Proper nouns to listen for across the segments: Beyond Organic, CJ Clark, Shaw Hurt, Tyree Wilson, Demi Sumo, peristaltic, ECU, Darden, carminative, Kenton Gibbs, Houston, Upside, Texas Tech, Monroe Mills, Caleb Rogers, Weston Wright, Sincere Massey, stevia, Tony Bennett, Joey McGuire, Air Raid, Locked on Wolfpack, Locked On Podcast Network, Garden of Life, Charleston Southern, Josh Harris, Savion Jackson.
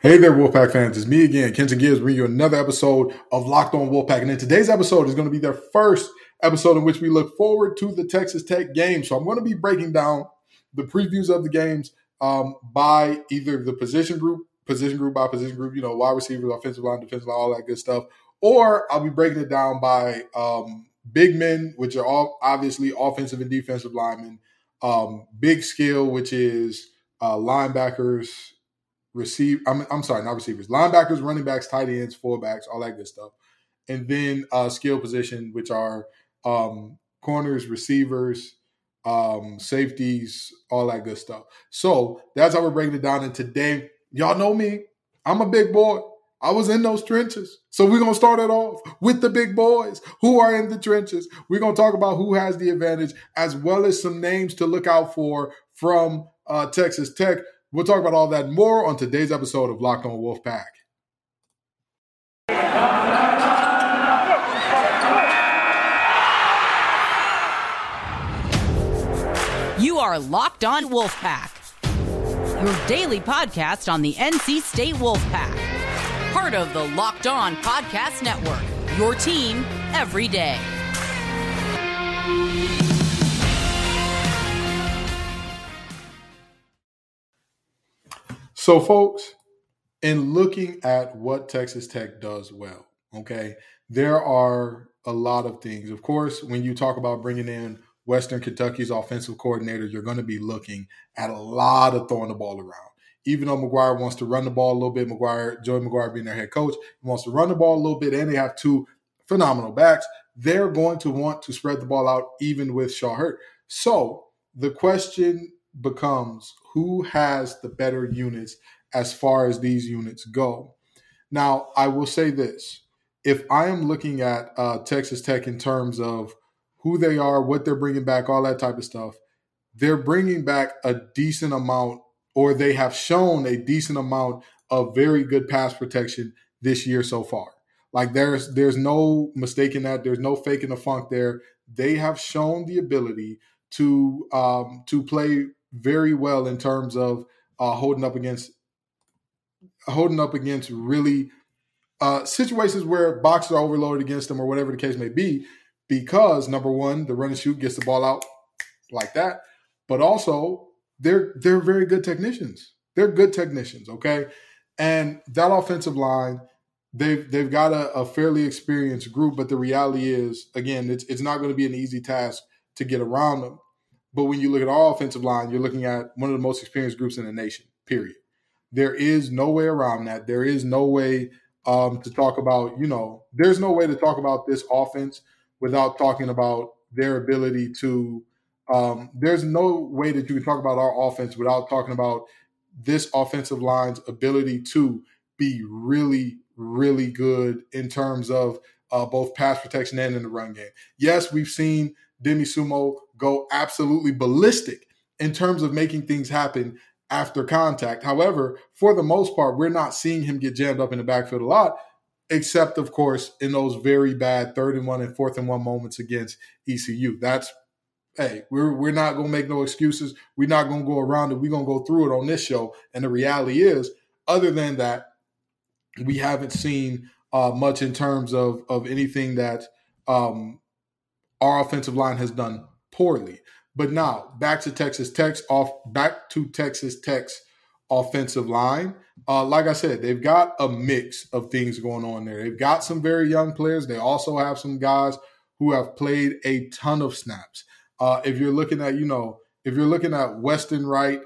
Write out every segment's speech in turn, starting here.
Hey there, Wolfpack fans. It's me again, Kenton Gibbs, bringing you another episode of Locked on Wolfpack. And in today's episode is going to be their first episode in which we look forward to the Texas Tech game. So I'm going to be breaking down the previews of the games by either the position group by position group, you know, wide receivers, offensive line, defensive line, all that good stuff. Or I'll be breaking it down by big men, which are all obviously offensive and defensive linemen, big skill, which is linebackers, linebackers, running backs, tight ends, fullbacks, all that good stuff. And then skill position, which are corners, receivers, safeties, all that good stuff. So that's how we're breaking it down. And today, y'all know me. I'm a big boy. I was in those trenches. So we're going to start it off with the big boys who are in the trenches. We're going to talk about who has the advantage, as well as some names to look out for from Texas Tech. We'll talk about all that and more on today's episode of Locked on Wolfpack. You are Locked on Wolfpack, your daily podcast on the NC State Wolf Pack. Part of the Locked on Podcast Network, your team every day. So, folks, in looking at what Texas Tech does well, okay, there are a lot of things. Of course, when you talk about bringing in Western Kentucky's offensive coordinator, you're going to be looking at a lot of throwing the ball around. Even though McGuire wants to run the ball a little bit, Joey McGuire being their head coach, he wants to run the ball a little bit, and they have two phenomenal backs. They're going to want to spread the ball out even with Shaw Hurt. So the question becomes, who has the better units as far as these units go? Now, I will say this. If I am looking at Texas Tech in terms of who they are, what they're bringing back, all that type of stuff, they're bringing back a decent amount, or they have shown a decent amount of very good pass protection this year so far. Like, there's no mistaking that. There's no faking the funk there. They have shown the ability to play very well in terms of holding up against really situations where boxes are overloaded against them or whatever the case may be, because number one, the run and shoot gets the ball out like that, but also they're very good technicians. They're good technicians, okay? And that offensive line, they've got a fairly experienced group, but the reality is, again, it's not going to be an easy task to get around them. But when you look at our offensive line, you're looking at one of the most experienced groups in the nation, period. There is no way around that. There is no way to talk about, you know, there's no way to talk about this offense without talking about their ability to there's no way that you can talk about our offense without talking about this offensive line's ability to be really, really good in terms of both pass protection and in the run game. Yes, we've seen Demi Sumo go absolutely ballistic in terms of making things happen after contact. However, for the most part, we're not seeing him get jammed up in the backfield a lot, except, of course, in those very bad 3rd and 1 and 4th and 1 moments against ECU. That's, hey, we're not going to make no excuses. We're not going to go around it. We're going to go through it on this show. And the reality is, other than that, we haven't seen much in terms of anything that our offensive line has done poorly. But now back to Texas Tech's offensive line. Like I said, they've got a mix of things going on there. They've got some very young players. They also have some guys who have played a ton of snaps. If you're looking at Weston Wright,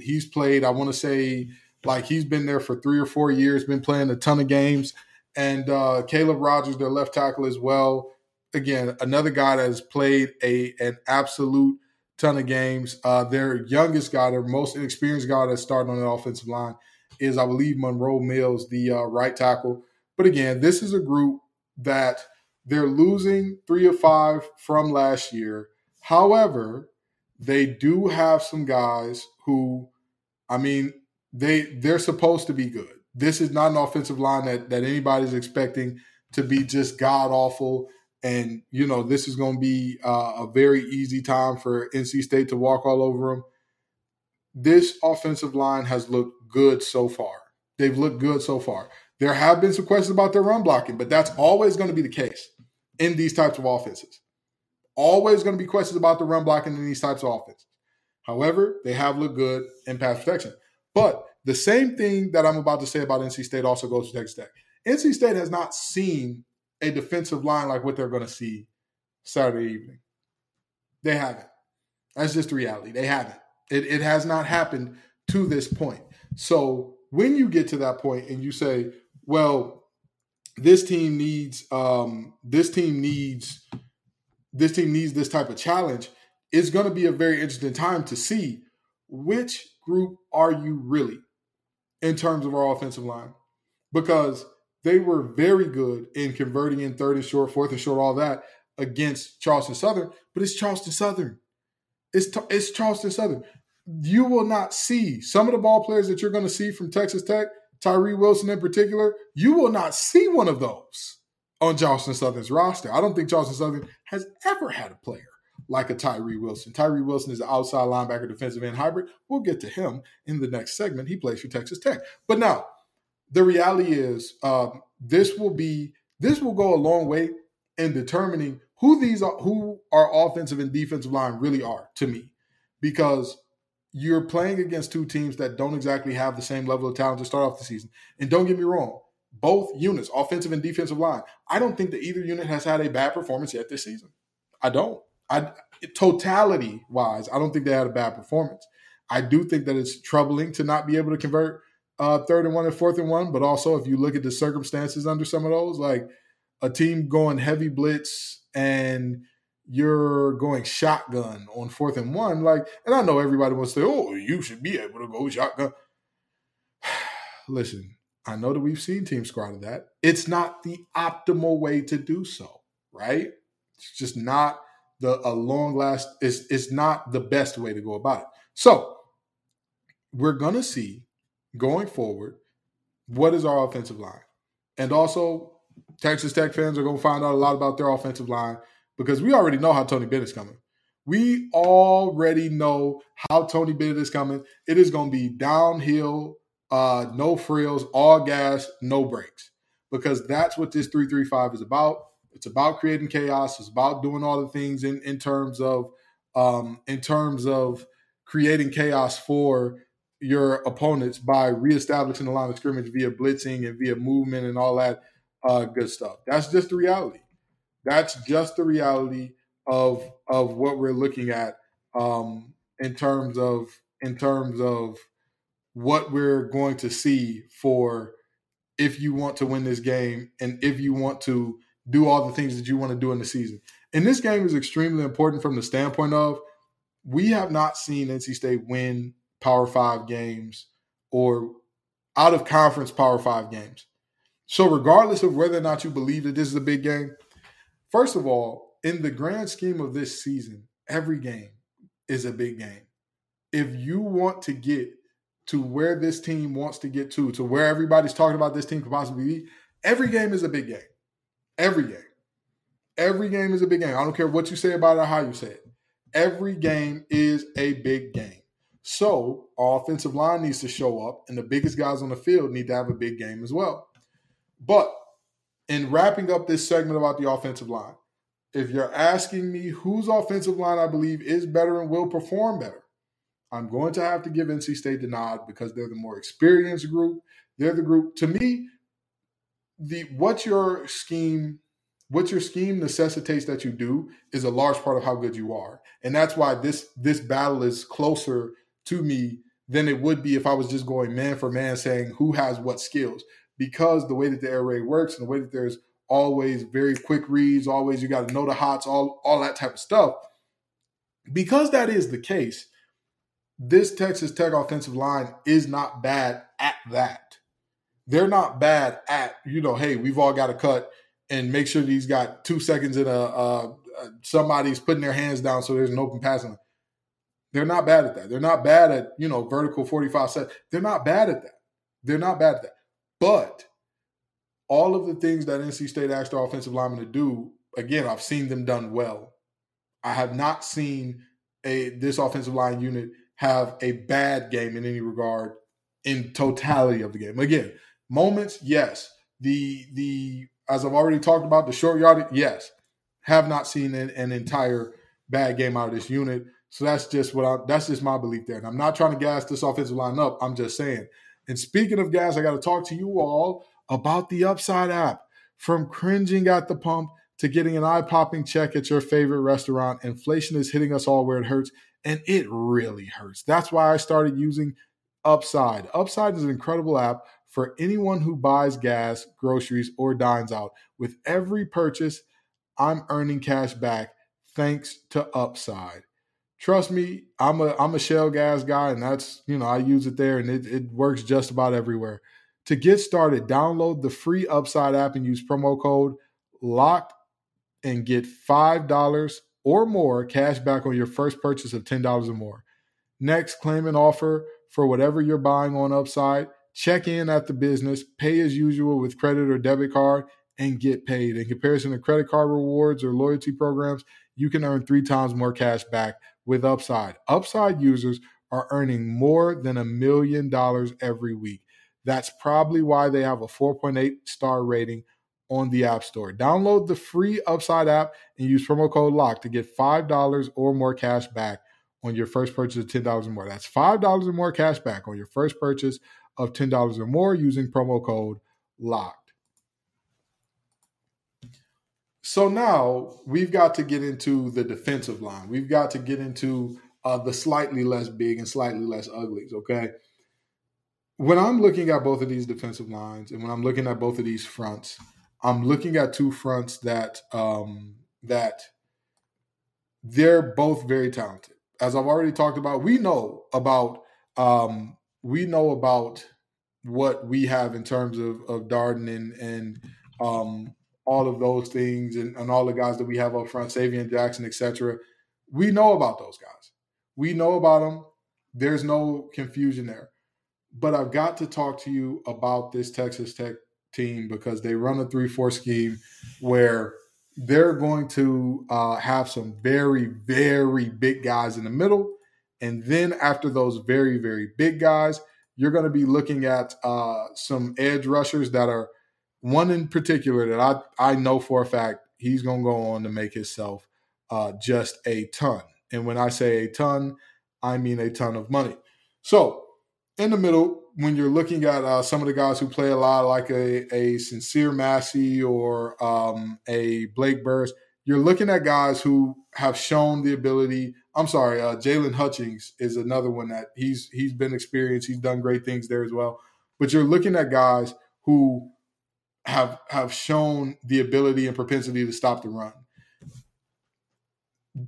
he's played, I want to say, like, he's been there for 3 or 4 years, been playing a ton of games. And Caleb Rogers, their left tackle as well. Again, another guy that has played an absolute ton of games. Their youngest guy, their most inexperienced guy that's starting on the offensive line is, I believe, Monroe Mills, the right tackle. But again, this is a group that they're losing 3 of 5 from last year. However, they do have some guys who, I mean, they're supposed to be good. This is not an offensive line that anybody's expecting to be just god-awful. And, you know, this is going to be a very easy time for NC State to walk all over them. This offensive line has looked good so far. They've looked good so far. There have been some questions about their run blocking, but that's always going to be the case in these types of offenses. Always going to be questions about the run blocking in these types of offenses. However, they have looked good in pass protection. But the same thing that I'm about to say about NC State also goes to Texas Tech. NC State has not seen a defensive line like what they're going to see Saturday evening. They haven't. That's just the reality. They haven't. It has not happened to this point. So when you get to that point and you say, well, this team needs this type of challenge, it's going to be a very interesting time to see which group are you really in terms of our offensive line, because they were very good in converting in third and short, fourth and short, all that against Charleston Southern, but it's Charleston Southern. It's Charleston Southern. You will not see some of the ball players that you're going to see from Texas Tech, Tyree Wilson in particular. You will not see one of those on Charleston Southern's roster. I don't think Charleston Southern has ever had a player like a Tyree Wilson. Tyree Wilson is an outside linebacker, defensive end hybrid. We'll get to him in the next segment. He plays for Texas Tech. But now, the reality is this will go a long way in determining who our offensive and defensive line really are to me, because you're playing against two teams that don't exactly have the same level of talent to start off the season. And don't get me wrong, both units, offensive and defensive line, I don't think that either unit has had a bad performance yet this season. I don't. Totality-wise, I don't think they had a bad performance. I do think that it's troubling to not be able to convert third and one and fourth and one, but also if you look at the circumstances under some of those, like a team going heavy blitz and you're going shotgun on fourth and one, like, and I know everybody wants to say, oh, you should be able to go shotgun. Listen, I know that we've seen teams squander that. It's not the optimal way to do so, right? It's just not it's not the best way to go about it. So we're going to see going forward what is our offensive line. And also Texas Tech fans are going to find out a lot about their offensive line, because we already know how Tony Bennett's coming. We already know how Tony Bennett is coming. It is going to be downhill, no frills, all gas, no brakes, because that's what this 3-3-5 is about. It's about creating chaos. It's about doing all the things in terms of creating chaos for your opponents by reestablishing the line of scrimmage via blitzing and via movement and all that good stuff. That's just the reality. That's just the reality of what we're looking at in terms of what we're going to see for if you want to win this game and if you want to do all the things that you want to do in the season. And this game is extremely important from the standpoint of we have not seen NC State win Power 5 games or out-of-conference Power 5 games. So regardless of whether or not you believe that this is a big game, first of all, in the grand scheme of this season, every game is a big game. If you want to get to where this team wants to get to where everybody's talking about this team could possibly be, every game is a big game. Every game. Every game is a big game. I don't care what you say about it or how you say it. Every game is a big game. So our offensive line needs to show up, and the biggest guys on the field need to have a big game as well. But in wrapping up this segment about the offensive line, if you're asking me whose offensive line I believe is better and will perform better, I'm going to have to give NC State the nod because they're the more experienced group. They're the group, to me, what your scheme necessitates that you do is a large part of how good you are. And that's why this battle is closer to me than it would be if I was just going man for man saying who has what skills. Because the way that the air raid works and the way that there's always very quick reads, always you got to know the hots, all that type of stuff. Because that is the case, this Texas Tech offensive line is not bad at that. They're not bad at, hey, we've all got to cut and make sure these got 2 seconds in somebody's putting their hands down so there's an open pass on. They're not bad at that. They're not bad at, vertical 45 sets. They're not bad at that. They're not bad at that. But all of the things that NC State asked their offensive linemen to do, again, I've seen them done well. I have not seen this offensive line unit have a bad game in any regard in totality of the game. Again, moments, yes. The as I've already talked about, the short yardage, yes. Have not seen an entire bad game out of this unit. So that's just that's just my belief there. And I'm not trying to gas this offensive line up. I'm just saying. And speaking of gas, I got to talk to you all about the Upside app. From cringing at the pump to getting an eye-popping check at your favorite restaurant, inflation is hitting us all where it hurts, and it really hurts. That's why I started using Upside. Upside is an incredible app for anyone who buys gas, groceries, or dines out. With every purchase, I'm earning cash back thanks to Upside. Trust me, I'm a Shell gas guy, and that's, I use it there, and it works just about everywhere. To get started, download the free Upside app and use promo code LOCKED and get $5 or more cash back on your first purchase of $10 or more. Next, claim an offer for whatever you're buying on Upside, check in at the business, pay as usual with credit or debit card, and get paid. In comparison to credit card rewards or loyalty programs, you can earn 3 times more cash back with Upside. Upside users are earning more than $1 million every week. That's probably why they have a 4.8-star rating on the App Store. Download the free Upside app and use promo code LOCK to get $5 or more cash back on your first purchase of $10 or more. That's $5 or more cash back on your first purchase of $10 or more using promo code LOCKED. So now we've got to get into the defensive line. We've got to get into the slightly less big and slightly less uglies, okay? When I'm looking at both of these defensive lines and when I'm looking at both of these fronts, I'm looking at two fronts that that they're both very talented. As I've already talked about, we know about what we have in terms of Darden and all of those things and all the guys that we have up front, Savion Jackson, et cetera. We know about those guys. We know about them. There's no confusion there. But I've got to talk to you about this Texas Tech team because they run a 3-4 scheme where they're going to have some very, very big guys in the middle. And then after those very, very big guys, you're going to be looking at some edge rushers that are one in particular that I know for a fact he's going to go on to make himself just a ton. And when I say a ton, I mean a ton of money. So, in the middle, when you're looking at some of the guys who play a lot, like a Sincere Massey or a Blake Burris, you're looking at guys who have shown the ability. I'm sorry, Jaylen Hutchings is another one that he's been experienced. He's done great things there as well. But you're looking at guys who have shown the ability and propensity to stop the run.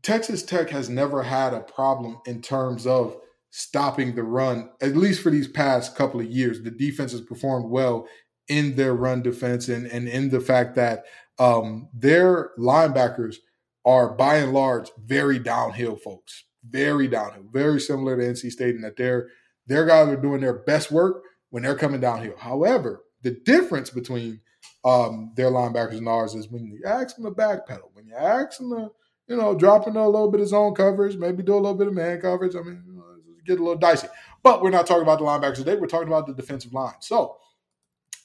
Texas Tech has never had a problem in terms of stopping the run, at least for these past couple of years. The defense has performed well in their run defense and in the fact that their linebackers are, by and large, very downhill folks, very downhill, very similar to NC State in that their guys are doing their best work when they're coming downhill. However, the difference between their linebackers and ours is when you ask them to backpedal, when you ask them to, drop into a little bit of zone coverage, maybe do a little bit of man coverage. I mean, get a little dicey. But we're not talking about the linebackers today. We're talking about the defensive line. So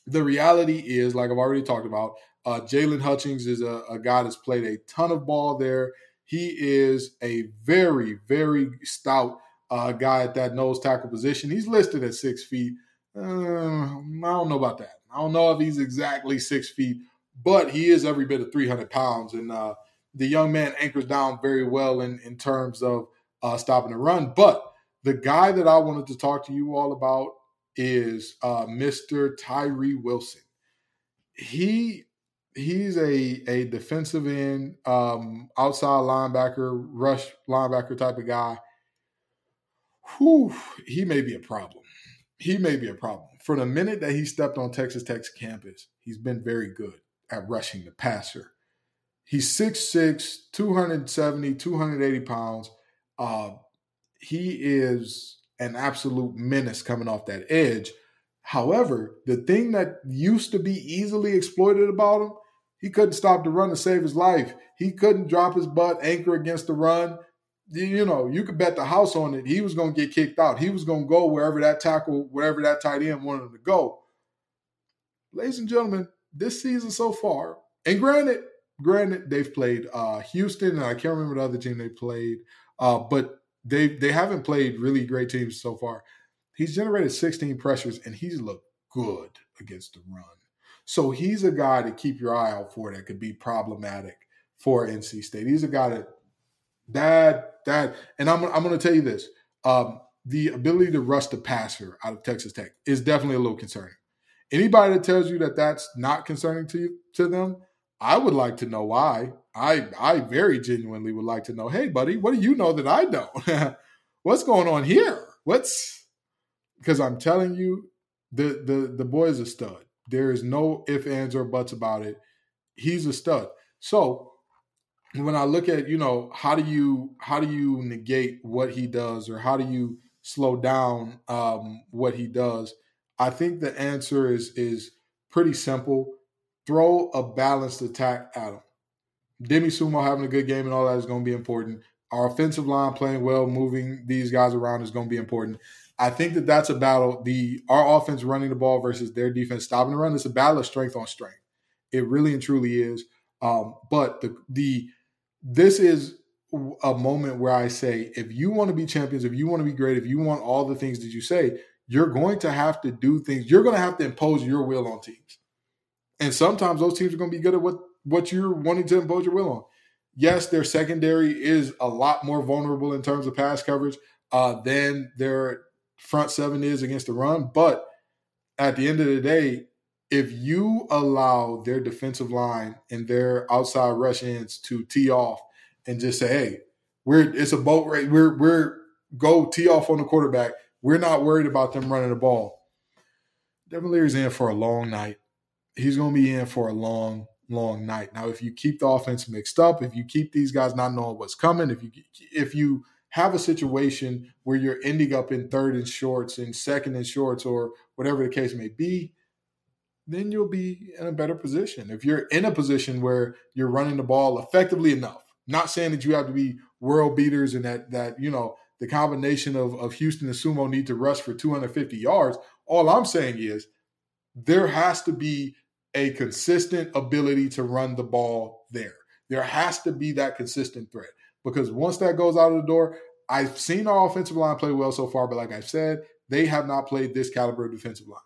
the reality is, like I've already talked about, Jaylen Hutchings is a guy that's played a ton of ball there. He is a very, very stout guy at that nose tackle position. He's listed at 6 feet. I don't know about that. I don't know if he's exactly 6 feet, but he is every bit of 300 pounds. And the young man anchors down very well in terms of stopping the run. But the guy that I wanted to talk to you all about is Mr. Tyree Wilson. He's a defensive end, outside linebacker, rush linebacker type of guy. Whew, he may be a problem. He may be a problem. From the minute that he stepped on Texas Tech's campus, he's been very good at rushing the passer. He's 6'6", 270, 280 pounds. He is an absolute menace coming off that edge. However, the thing that used to be easily exploited about him, he couldn't stop the run to save his life. He couldn't drop his butt, anchor against the run, you know, you could bet the house on it. He was going to get kicked out. He was going to go wherever that tackle, wherever that tight end wanted him to go. Ladies and gentlemen, this season so far, and granted, they've played Houston, and I can't remember the other team they played, but they haven't played really great teams so far. He's generated 16 pressures, and he's looked good against the run. So he's a guy to keep your eye out for that could be problematic for NC State. He's a guy that and I'm going to tell you this, the ability to rush the passer out of Texas Tech is definitely a little concerning. Anybody that tells you that that's not concerning to them, I would like to know why. I very genuinely would like to know, hey, buddy, what do you know that I don't? What's going on here? Because I'm telling you, the boy is a stud. There is no ifs, ands, or buts about it. He's a stud. So when I look at, you know, how do you negate what he does, or how do you slow down what he does? I think the answer is pretty simple. Throw a balanced attack at him. Demi Sumo having a good game and all that is going to be important. Our offensive line playing well, moving these guys around is going to be important. I think that's a battle. Our offense running the ball versus their defense stopping the run. It's a battle of strength on strength. It really and truly is. But this is a moment where I say, if you want to be champions, if you want to be great, if you want all the things that you say, you're going to have to do things. You're going to have to impose your will on teams. And sometimes those teams are going to be good at what you're wanting to impose your will on. Yes, their secondary is a lot more vulnerable in terms of pass coverage than their front seven is against the run. But at the end of the day, if you allow their defensive line and their outside rush ends to tee off and just say, hey, it's a boat race. We're go tee off on the quarterback. We're not worried about them running the ball. Devin Leary's in for a long night. He's going to be in for a long, long night. Now, if you keep the offense mixed up, if you keep these guys not knowing what's coming, if you have a situation where you're ending up in third and shorts and second and shorts or whatever the case may be, then you'll be in a better position. If you're in a position where you're running the ball effectively enough, not saying that you have to be world beaters and that you know, the combination of Houston and Sumo need to rush for 250 yards. All I'm saying is there has to be a consistent ability to run the ball there. There has to be that consistent threat, because once that goes out of the door, I've seen our offensive line play well so far, but like I've said, they have not played this caliber of defensive line.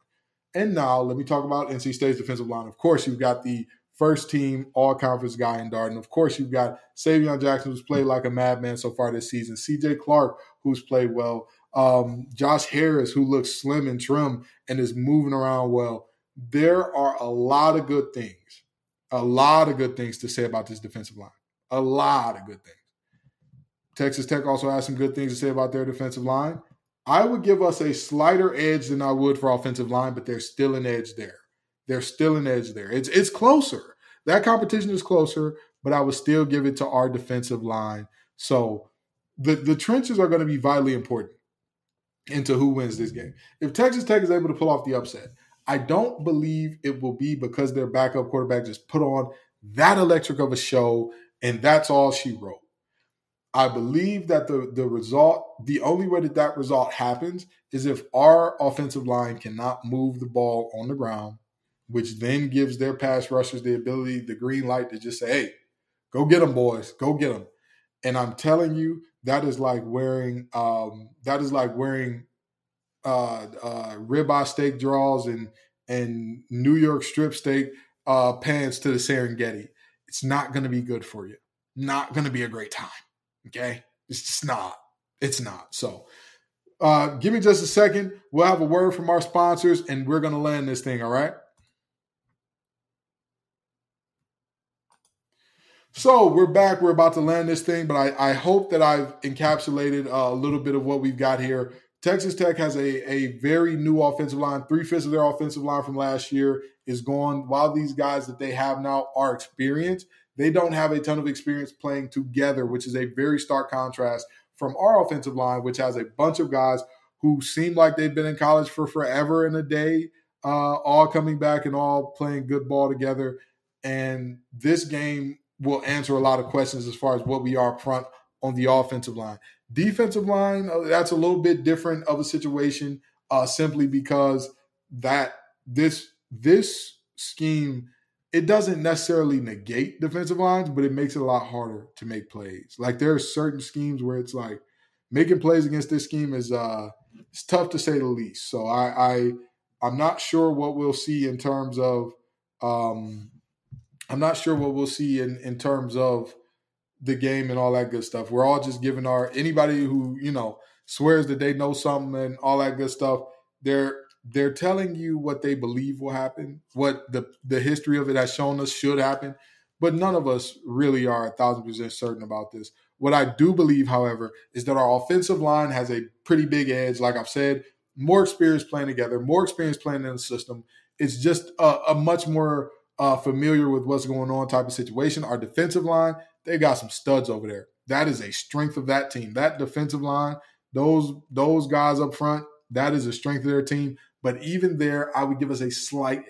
And now let me talk about NC State's defensive line. Of course, you've got the first team all-conference guy in Darden. Of course, you've got Savion Jackson, who's played like a madman so far this season. CJ Clark, who's played well. Josh Harris, who looks slim and trim and is moving around well. There are a lot of good things to say about this defensive line. A lot of good things. Texas Tech also has some good things to say about their defensive line. I would give us a slighter edge than I would for offensive line, but there's still an edge there. It's closer. That competition is closer, but I would still give it to our defensive line. So the trenches are going to be vitally important into who wins this game. If Texas Tech is able to pull off the upset, I don't believe it will be because their backup quarterback just put on that electric of a show, and that's all she wrote. I believe that the only way that result happens is if our offensive line cannot move the ball on the ground, which then gives their pass rushers the ability, the green light to just say, hey, go get them, boys, go get them. And I'm telling you, that is like wearing ribeye steak draws and New York strip steak pants to the Serengeti. It's not going to be good for you. Not going to be a great time. Okay, it's just not. It's not. So give me just a second. We'll have a word from our sponsors, and we're going to land this thing, all right? So we're back. We're about to land this thing, but I hope that I've encapsulated a little bit of what we've got here. Texas Tech has a very new offensive line. 3/5 of their offensive line from last year is gone. While these guys that they have now are experienced, they don't have a ton of experience playing together, which is a very stark contrast from our offensive line, which has a bunch of guys who seem like they've been in college for forever and a day, all coming back and all playing good ball together. And this game will answer a lot of questions as far as what we are up front on the offensive line. Defensive line, that's a little bit different of a situation simply because that this scheme, it doesn't necessarily negate defensive lines, but it makes it a lot harder to make plays. Like there are certain schemes where it's like making plays against this scheme is it's tough to say the least. So I'm not sure what we'll see in terms of the game and all that good stuff. We're all just giving anybody who, swears that they know something and all that good stuff. They're telling you what they believe will happen, what the history of it has shown us should happen. But none of us really are 1,000% certain about this. What I do believe, however, is that our offensive line has a pretty big edge. Like I've said, more experience playing together, more experience playing in the system. It's just a much more familiar with what's going on type of situation. Our defensive line, they got some studs over there. That is a strength of that team. That defensive line, those guys up front, that is a strength of their team. But even there, I would give us a slight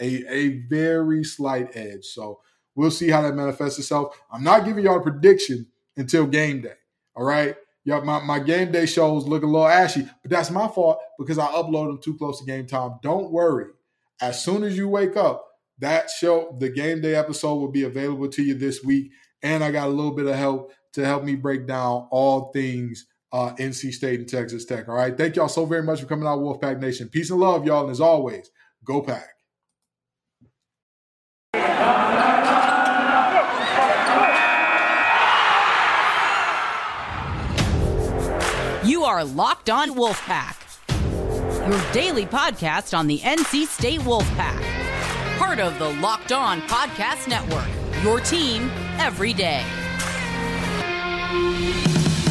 edge, a very slight edge. So we'll see how that manifests itself. I'm not giving y'all a prediction until game day, all right? Y'all, my game day shows look a little ashy, but that's my fault because I upload them too close to game time. Don't worry. As soon as you wake up, that show, the game day episode, will be available to you this week. And I got a little bit of help to help me break down all things NC State and Texas Tech. All right. Thank y'all so very much for coming out, Wolfpack Nation. Peace and love, y'all. And as always, go Pack. You are Locked On Wolfpack, your daily podcast on the NC State Wolfpack, part of the Locked On Podcast Network, your team every day.